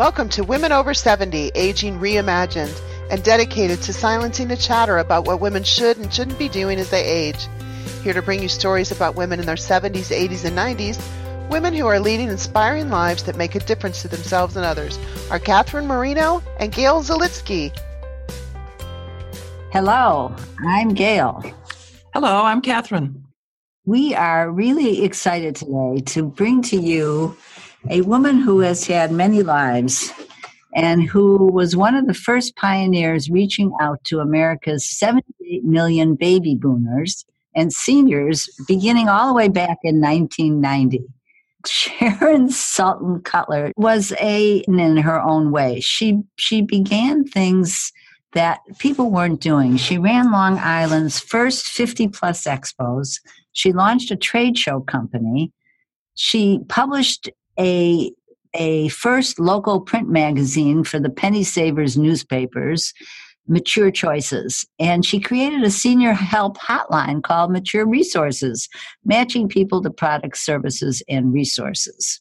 Welcome to Women Over 70, Aging Reimagined, and dedicated to silencing the chatter about what women should and shouldn't be doing as they age. Here to bring you stories about women in their 70s, 80s, and 90s, women who are leading inspiring lives that make a difference to themselves and others, are Catherine Marino and Gail Zalitsky. Hello, I'm Gail. Hello, I'm Catherine. We are really excited today to bring to you a woman who has had many lives and who was one of the first pioneers reaching out to America's 78 million baby boomers and seniors beginning all the way back in 1990. Sharon Salton Cutler was in her own way. She began things that people weren't doing. She ran Long Island's first 50-plus expos. She launched a trade show company. She published a first local print magazine for the Penny Savers newspapers, Mature Choices. And she created a senior help hotline called Mature Resources, matching people to products, services, and resources.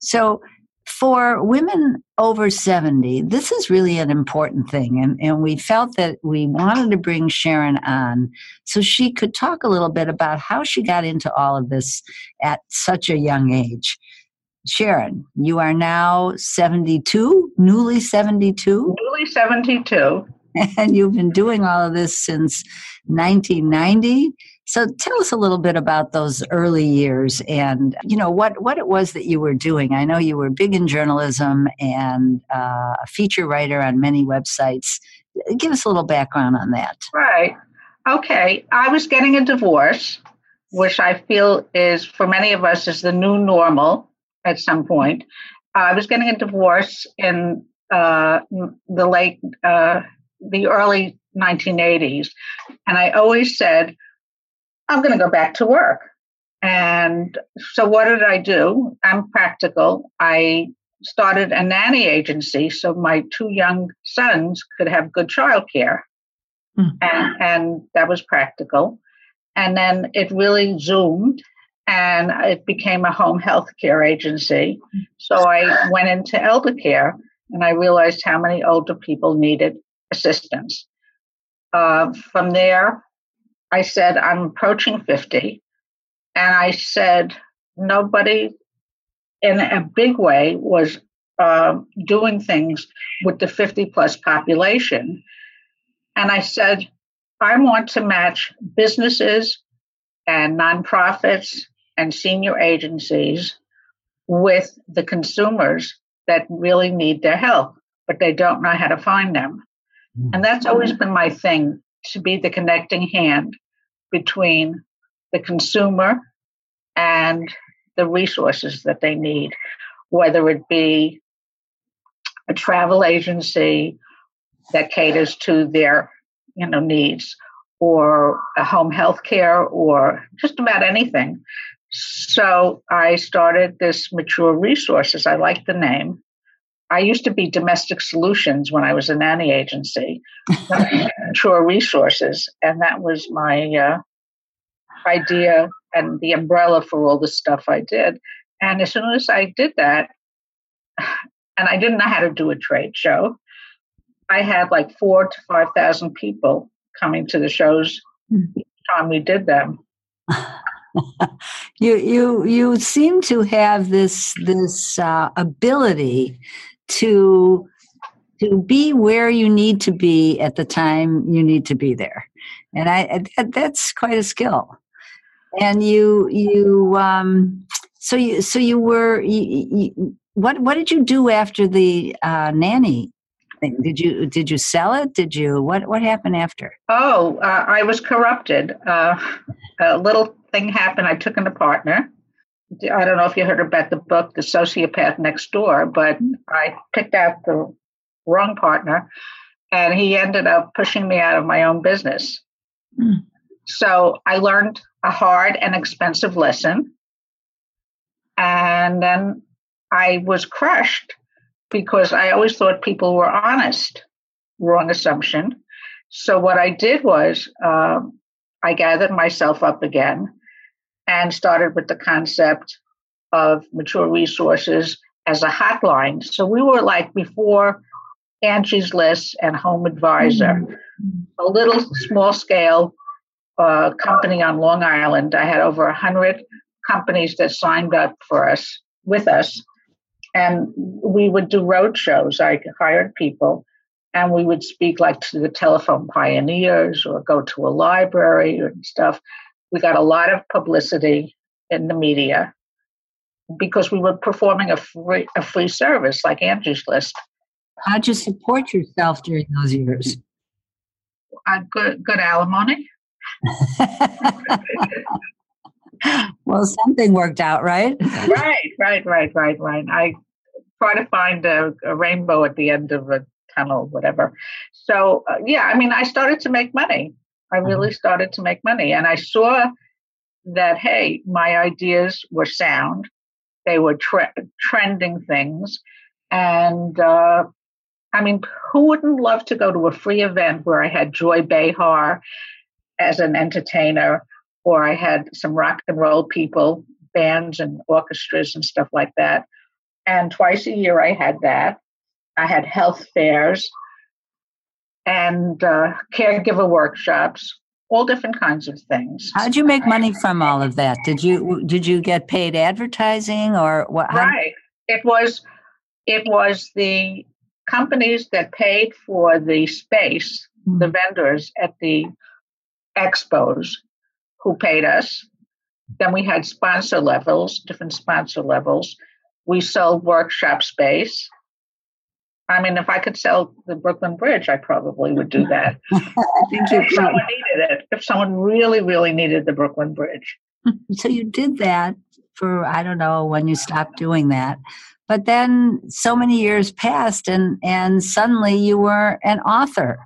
So for women over 70, this is really an important thing. And we felt that we wanted to bring Sharon on so she could talk a little bit about how she got into all of this at such a young age. Sharon, you are now 72, newly 72? Newly 72. And you've been doing all of this since 1990. So tell us a little bit about those early years and, what it was that you were doing. I know you were big in journalism and a feature writer on many websites. Give us a little background on that. Right. Okay. I was getting a divorce, which I feel is, for many of us, is the new normal at some point. I was getting a divorce in the early 1980s. And I always said, I'm going to go back to work. And so what did I do? I'm practical. I started a nanny agency so my two young sons could have good childcare. Mm-hmm. And that was practical. And then it really zoomed and it became a home health care agency. So I went into elder care and I realized how many older people needed assistance. From there, I said, I'm approaching 50. And I said, nobody in a big way was doing things with the 50 plus population. And I said, I want to match businesses and nonprofits and senior agencies with the consumers that really need their help, but they don't know how to find them. And that's always been my thing, to be the connecting hand between the consumer and the resources that they need, whether it be a travel agency that caters to their, needs, or a home health care, or just about anything. So I started this Mature Resources. I like the name. I used to be Domestic Solutions when I was a nanny agency, Mature Resources, and that was my idea and the umbrella for all the stuff I did. And as soon as I did that, and I didn't know how to do a trade show, I had like 4,000 to 5,000 people coming to the shows each time we did them. You seem to have this ability to be where you need to be at the time you need to be there, and that's quite a skill. And what did you do after the nanny thing? Did you sell it? Did you what happened after? Oh, I was corrupted. A little thing happened. I took in a partner. I don't know if you heard about the book, The Sociopath Next Door, but I picked out the wrong partner and he ended up pushing me out of my own business. Mm. So I learned a hard and expensive lesson. And then I was crushed because I always thought people were honest. Wrong assumption. So what I did was I gathered myself up again and started with the concept of Mature Resources as a hotline. So we were like before Angie's List and Home Advisor, a little small scale company on Long Island. I had over 100 companies that signed up for us, with us. And we would do road shows. I hired people and we would speak like to the telephone pioneers or go to a library and stuff. We got a lot of publicity in the media because we were performing a free service like Angie's List. How'd you support yourself during those years? Good alimony. Well, something worked out, right? Right. I try to find a rainbow at the end of a tunnel, whatever. So, I started to make money. I really started to make money. And I saw that, hey, my ideas were sound. They were trending things. And, who wouldn't love to go to a free event where I had Joy Behar as an entertainer, or I had some rock and roll people, bands and orchestras and stuff like that. And twice a year I had that. I had health fairs and caregiver workshops, all different kinds of things. How'd you make money from all of that? Did you get paid advertising or what? Right. It was the companies that paid for the space, the vendors at the expos who paid us. Then we had sponsor levels, different sponsor levels. We sold workshop space. If I could sell the Brooklyn Bridge, I probably would do that. If someone needed it, if someone really, really needed the Brooklyn Bridge. So you did that for, I don't know when you stopped doing that. But then so many years passed and suddenly you were an author.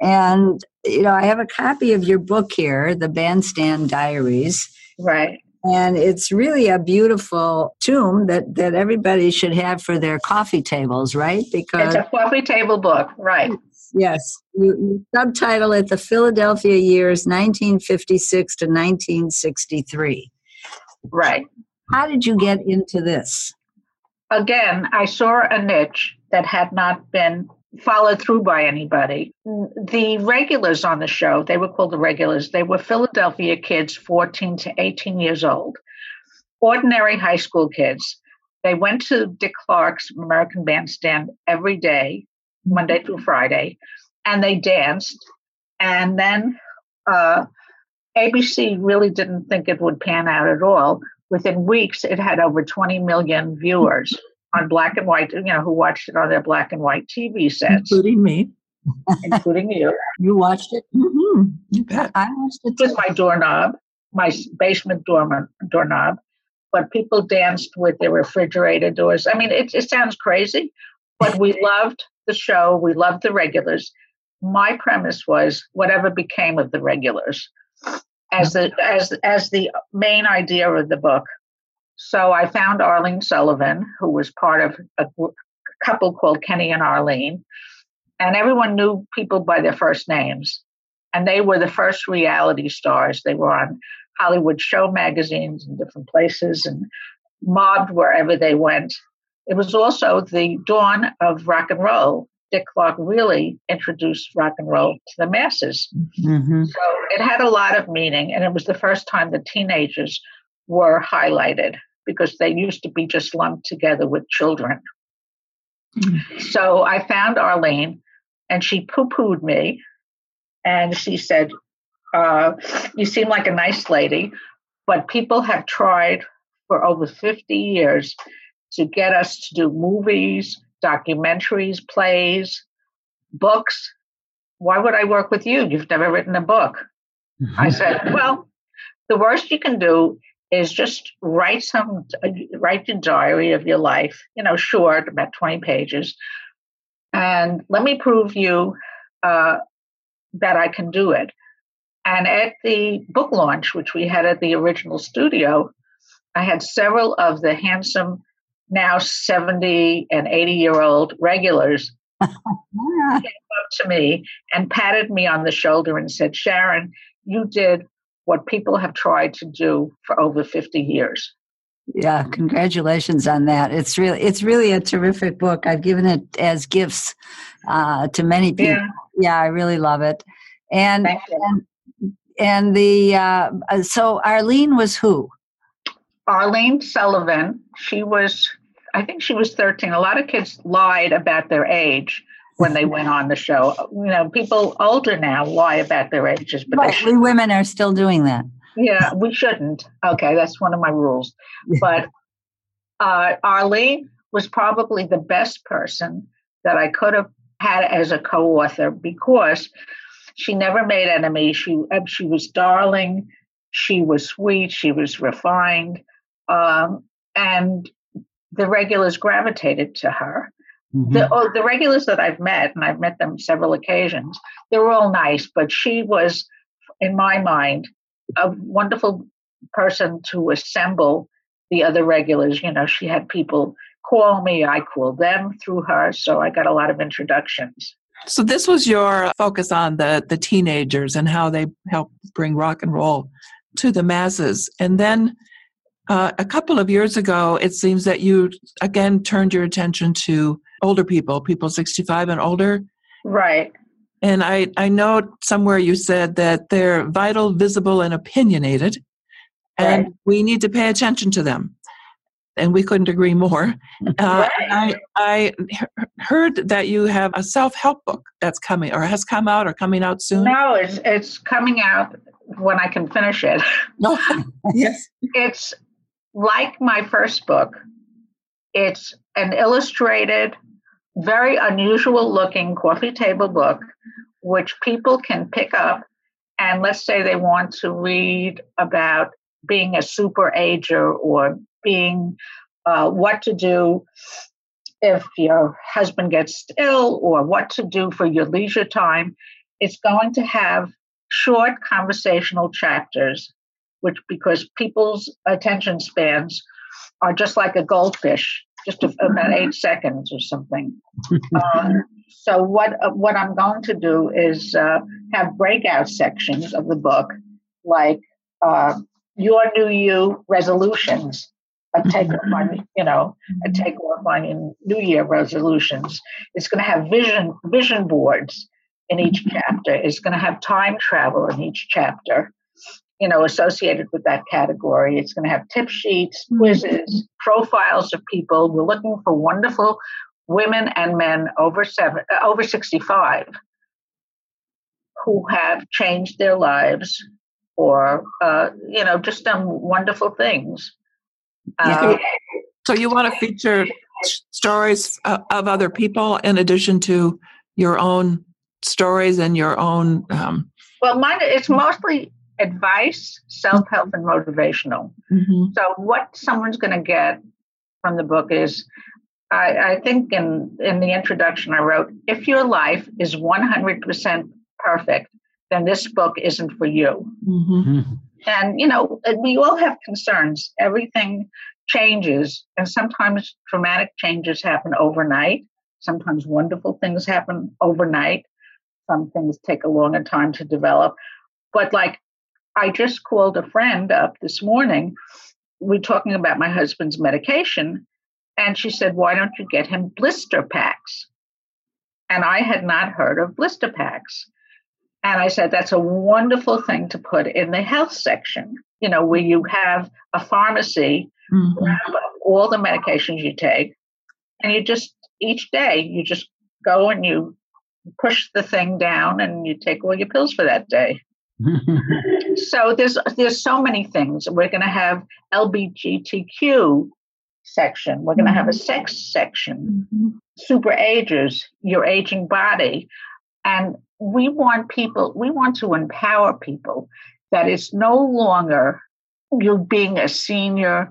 And, I have a copy of your book here, The Bandstand Diaries. Right. And it's really a beautiful tome that everybody should have for their coffee tables, right? Because it's a coffee table book, right. Yes. You subtitle it, The Philadelphia Years, 1956 to 1963. Right. How did you get into this? Again, I saw a niche that had not been followed through by anybody. The regulars on the show, they were called the regulars. They were Philadelphia kids, 14 to 18 years old, ordinary high school kids. They went to Dick Clark's American Bandstand every day, Monday through Friday, and they danced. And then ABC really didn't think it would pan out at all. Within weeks, it had over 20 million viewers on black and white, who watched it on their black and white TV sets. Including me. Including you. You watched it? Mm-hmm. You bet. I watched it with my doorknob, my basement doorknob, but people danced with their refrigerator doors. It sounds crazy, but we loved the show. We loved the regulars. My premise was whatever became of the regulars as the main idea of the book. So I found Arlene Sullivan, who was part of a couple called Kenny and Arlene, and everyone knew people by their first names. And they were the first reality stars. They were on Hollywood show magazines and different places and mobbed wherever they went. It was also the dawn of rock and roll. Dick Clark really introduced rock and roll to the masses. Mm-hmm. So it had a lot of meaning, and it was the first time that teenagers were highlighted, because they used to be just lumped together with children. Mm-hmm. So I found Arlene and she poo-pooed me. And she said, you seem like a nice lady, but people have tried for over 50 years to get us to do movies, documentaries, plays, books. Why would I work with you? You've never written a book. Mm-hmm. I said, well, the worst you can do is just write your diary of your life, short, about 20 pages. And let me prove you that I can do it. And at the book launch, which we had at the original studio, I had several of the handsome, now 70 and 80-year-old regulars came up to me and patted me on the shoulder and said, Sharon, you did what people have tried to do for over 50 years. Yeah, congratulations on that. It's really a terrific book. I've given it as gifts to many people. Yeah, I really love it. And the so Arlene was who? Arlene Sullivan. She was, I think she was 13. A lot of kids lied about their age when they went on the show. You know, people older now lie about their ages. But right, we women are still doing that. Yeah, we shouldn't. Okay, that's one of my rules. But Arlene was probably the best person that I could have had as a co-author because she never made enemies. She was darling. She was sweet. She was refined. And the regulars gravitated to her. Mm-hmm. The regulars that I've met, and I've met them several occasions, they were all nice, but she was, in my mind, a wonderful person to assemble the other regulars. You know, she had people call me, I called them through her. So I got a lot of introductions. So this was your focus on the teenagers and how they helped bring rock and roll to the masses. And then a couple of years ago, it seems that you again turned your attention to older people, people 65 and older. Right. And I know somewhere you said that they're vital, visible, and opinionated, and right, we need to pay attention to them. And we couldn't agree more. Right. I heard that you have a self-help book that's coming, or has come out, or coming out soon. No, it's coming out when I can finish it. Yes, it's like my first book. It's an illustrated, very unusual-looking coffee table book, which people can pick up, and let's say they want to read about being a super ager or being what to do if your husband gets ill or what to do for your leisure time. It's going to have short conversational chapters, which because people's attention spans are just like a goldfish, just about 8 seconds or something. So what I'm going to do is have breakout sections of the book, like your new you resolutions, a takeoff on your New Year resolutions. It's going to have vision boards in each chapter. It's going to have time travel in each chapter, you know, associated with that category. It's going to have tip sheets, quizzes, profiles of people. We're looking for wonderful women and men over 65 who have changed their lives or, you know, just done wonderful things. So you want to feature stories of other people in addition to your own stories and your own... Well, mine, it's mostly advice, self-help, and motivational. Mm-hmm. So what someone's going to get from the book is, I think in the introduction I wrote, if your life is 100% perfect, then this book isn't for you. Mm-hmm. And, you know, we all have concerns. Everything changes. And sometimes dramatic changes happen overnight. Sometimes wonderful things happen overnight. Some things take a longer time to develop. But like, I just called a friend up this morning. We're talking about my husband's medication. And she said, why don't you get him blister packs? And I had not heard of blister packs. And I said, that's a wonderful thing to put in the health section, you know, where you have a pharmacy, grab all the medications you take, and you just, each day, you just go and you push the thing down and you take all your pills for that day. So there's so many things. We're going to have LGBTQ section. We're going to have a sex section, super agers, your aging body. And we want to empower people that it's no longer you being a senior,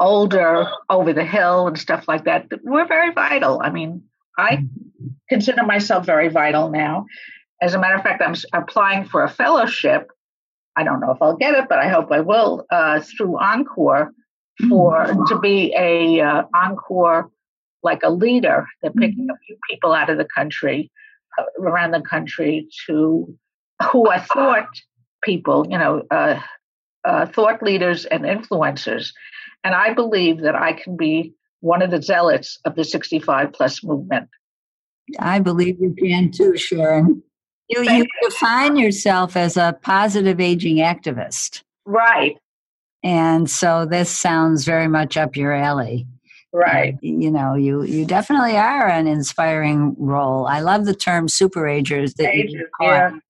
older, over the hill and stuff like that. But we're very vital. I mean, I consider myself very vital now. As a matter of fact, I'm applying for a fellowship. I don't know if I'll get it, but I hope I will, through Encore to be a Encore, like a leader. They're picking a few people out of the country, around the country, who are thought people, you know, thought leaders and influencers. And I believe that I can be one of the zealots of the 65 plus movement. I believe you can too, Sharon. You define yourself as a positive aging activist. Right. And so this sounds very much up your alley. Right. And, you know, you definitely are an inspiring role. I love the term superagers.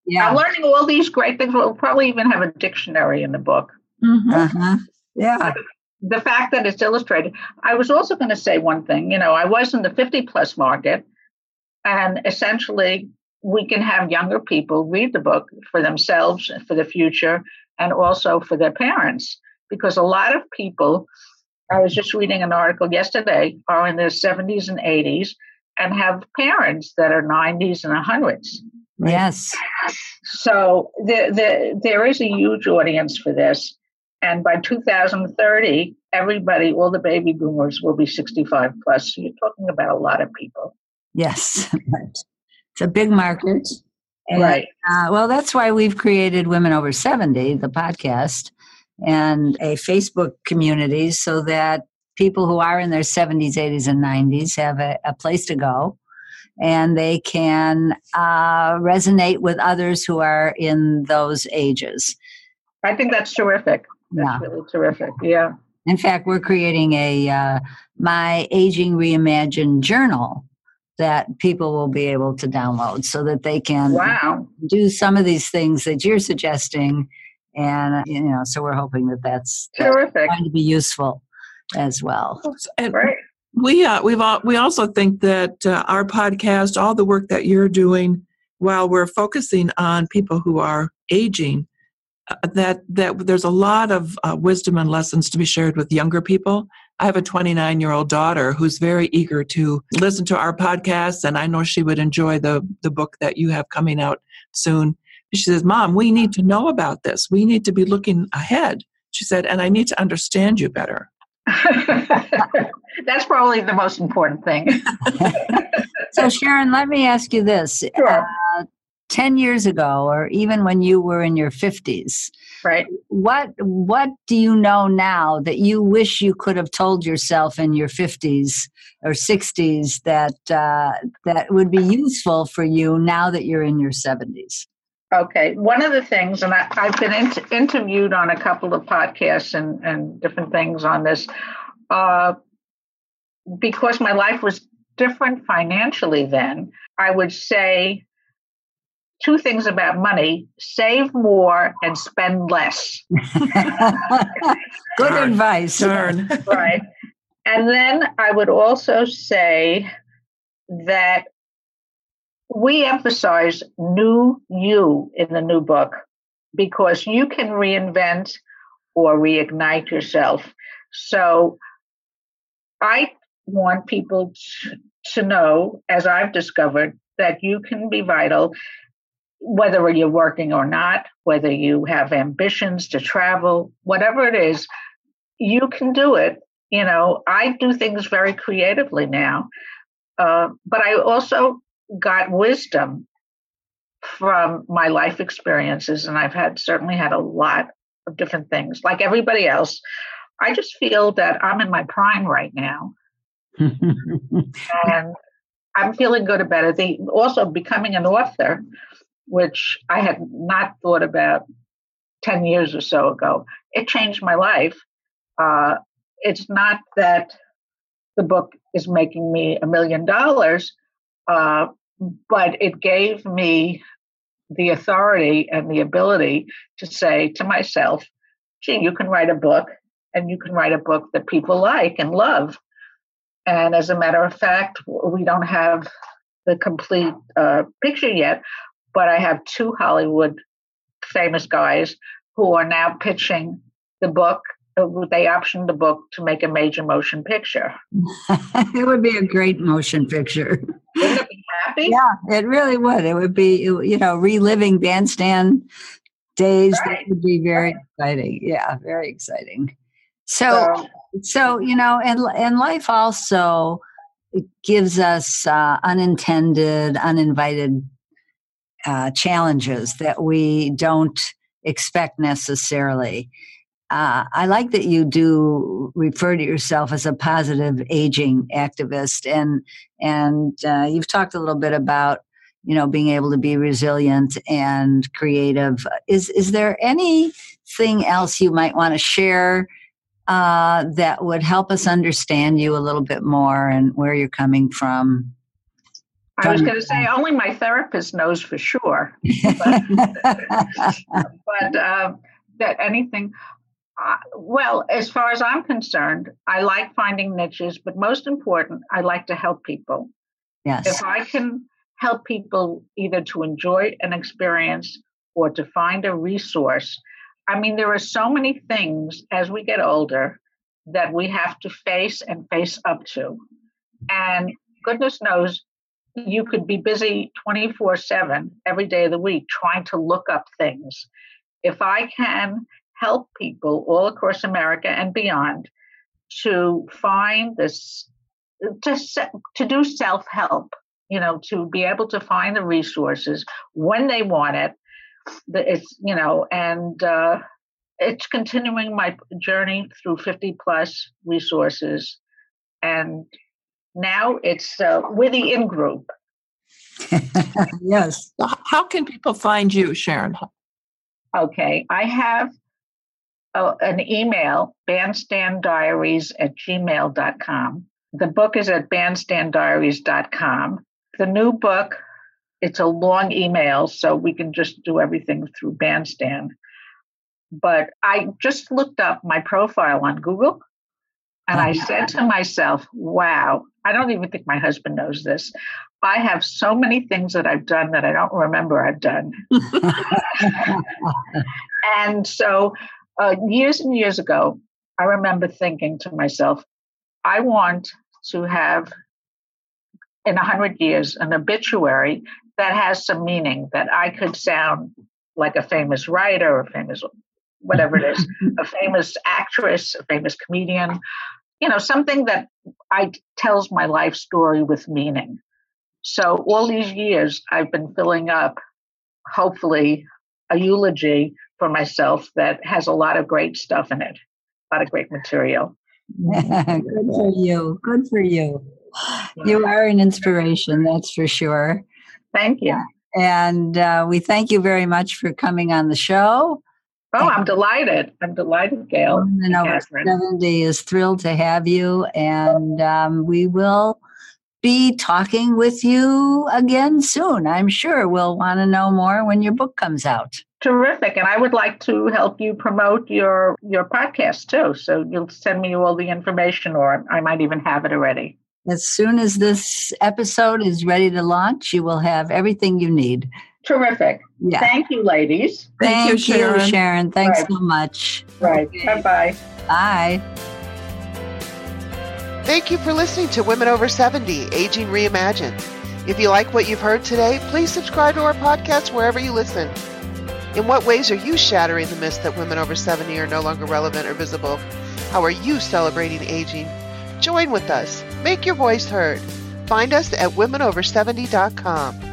Yeah. I'm learning all these great things. We'll probably even have a dictionary in the book. Mm-hmm. Uh-huh. Yeah. The fact that it's illustrated. I was also going to say one thing. You know, I was in the 50 plus market, and essentially we can have younger people read the book for themselves, for the future, and also for their parents. Because a lot of people, I was just reading an article yesterday, are in their 70s and 80s and have parents that are 90s and 100s. Right? Yes. So there is a huge audience for this. And by 2030, everybody, all the baby boomers will be 65 plus. So you're talking about a lot of people. Yes. It's a big market. And, right. Well, that's why we've created Women Over 70, the podcast, and a Facebook community so that people who are in their 70s, 80s, and 90s have a place to go, and they can resonate with others who are in those ages. I think that's terrific. That's really terrific. Yeah. In fact, we're creating a My Aging Reimagined Journal that people will be able to download so that they can do some of these things that you're suggesting. And, you know, so we're hoping that that's terrific, going to be useful as well. And right. We also think that our podcast, all the work that you're doing while we're focusing on people who are aging, that there's a lot of wisdom and lessons to be shared with younger people. I have a 29-year-old daughter who's very eager to listen to our podcast, and I know she would enjoy the book that you have coming out soon. She says, Mom, we need to know about this. We need to be looking ahead. She said, and I need to understand you better. That's probably the most important thing. So, Sharon, let me ask you this. Sure. 10 years ago, or even when you were in your 50s, right? What do you know now that you wish you could have told yourself in your 50s or 60s that would be useful for you now that you're in your 70s? Okay. One of the things, and I've been interviewed on a couple of podcasts and different things on this, because my life was different financially then, I would say two things about money: save more and spend less. Good advice. Right. And then I would also say that we emphasize new you in the new book, because you can reinvent or reignite yourself. So I want people to know, as I've discovered, that you can be vital, whether you're working or not, whether you have ambitions to travel, whatever it is, you can do it. You know, I do things very creatively now, but I also got wisdom from my life experiences, and I've certainly had a lot of different things. Like everybody else, I just feel that I'm in my prime right now, and I'm feeling good about it. Also, becoming an author, which I had not thought about 10 years or so ago. It changed my life. It's not that the book is making me $1 million, but it gave me the authority and the ability to say to myself, gee, you can write a book, and you can write a book that people like and love. And as a matter of fact, we don't have the complete picture yet, but I have two Hollywood famous guys who are now pitching the book. They optioned the book to make a major motion picture. It would be a great motion picture. Wouldn't it be happy? Yeah, it really would. It would be, you know, reliving bandstand days. Right. That would be very exciting. Yeah, very exciting. So you know, and life also gives us unintended, uninvited challenges that we don't expect necessarily. I like that you do refer to yourself as a positive aging activist, and you've talked a little bit about, you know, being able to be resilient and creative. Is there anything else you might want to share that would help us understand you a little bit more and where you're coming from? I was going to say only my therapist knows for sure, but, that anything. Well, as far as I'm concerned, I like finding niches, but most important, I like to help people. Yes. If I can help people either to enjoy an experience or to find a resource. I mean, there are so many things as we get older that we have to face and face up to. And goodness knows, you could be busy 24/7 every day of the week trying to look up things. If I can help people all across America and beyond to find this, to do self-help, you know, to be able to find the resources when they want it, it's, you know, and it's continuing my journey through 50 plus resources. And now it's with the in-group. Yes. How can people find you, Sharon? Okay. I have an email, bandstanddiaries@gmail.com. The book is at bandstanddiaries.com. The new book, it's a long email, so we can just do everything through Bandstand. But I just looked up my profile on Google, and I said to myself, wow, I don't even think my husband knows this. I have so many things that I've done that I don't remember I've done. And so years and years ago, I remember thinking to myself, I want to have in 100 years an obituary that has some meaning, that I could sound like a famous writer, a famous whatever it is, a famous actress, a famous comedian, you know, something that I tells my life story with meaning. So all these years I've been filling up, hopefully, a eulogy for myself that has a lot of great stuff in it, a lot of great material. Good for you. Good for you. You are an inspiration, that's for sure. Thank you. And we thank you very much for coming on the show. Oh, I'm delighted. I'm delighted, Gail. Women Over 70 is thrilled to have you. And we will be talking with you again soon. I'm sure we'll want to know more when your book comes out. Terrific. And I would like to help you promote your podcast too. So you'll send me all the information, or I might even have it already. As soon as this episode is ready to launch, you will have everything you need. Terrific. Yeah. Thank you, ladies. Thank you, Sharon. Thanks so much. Right. Okay. Bye-bye. Bye. Thank you for listening to Women Over 70, Aging Reimagined. If you like what you've heard today, please subscribe to our podcast wherever you listen. In what ways are you shattering the myth that women over 70 are no longer relevant or visible? How are you celebrating aging? Join with us. Make your voice heard. Find us at womenover70.com.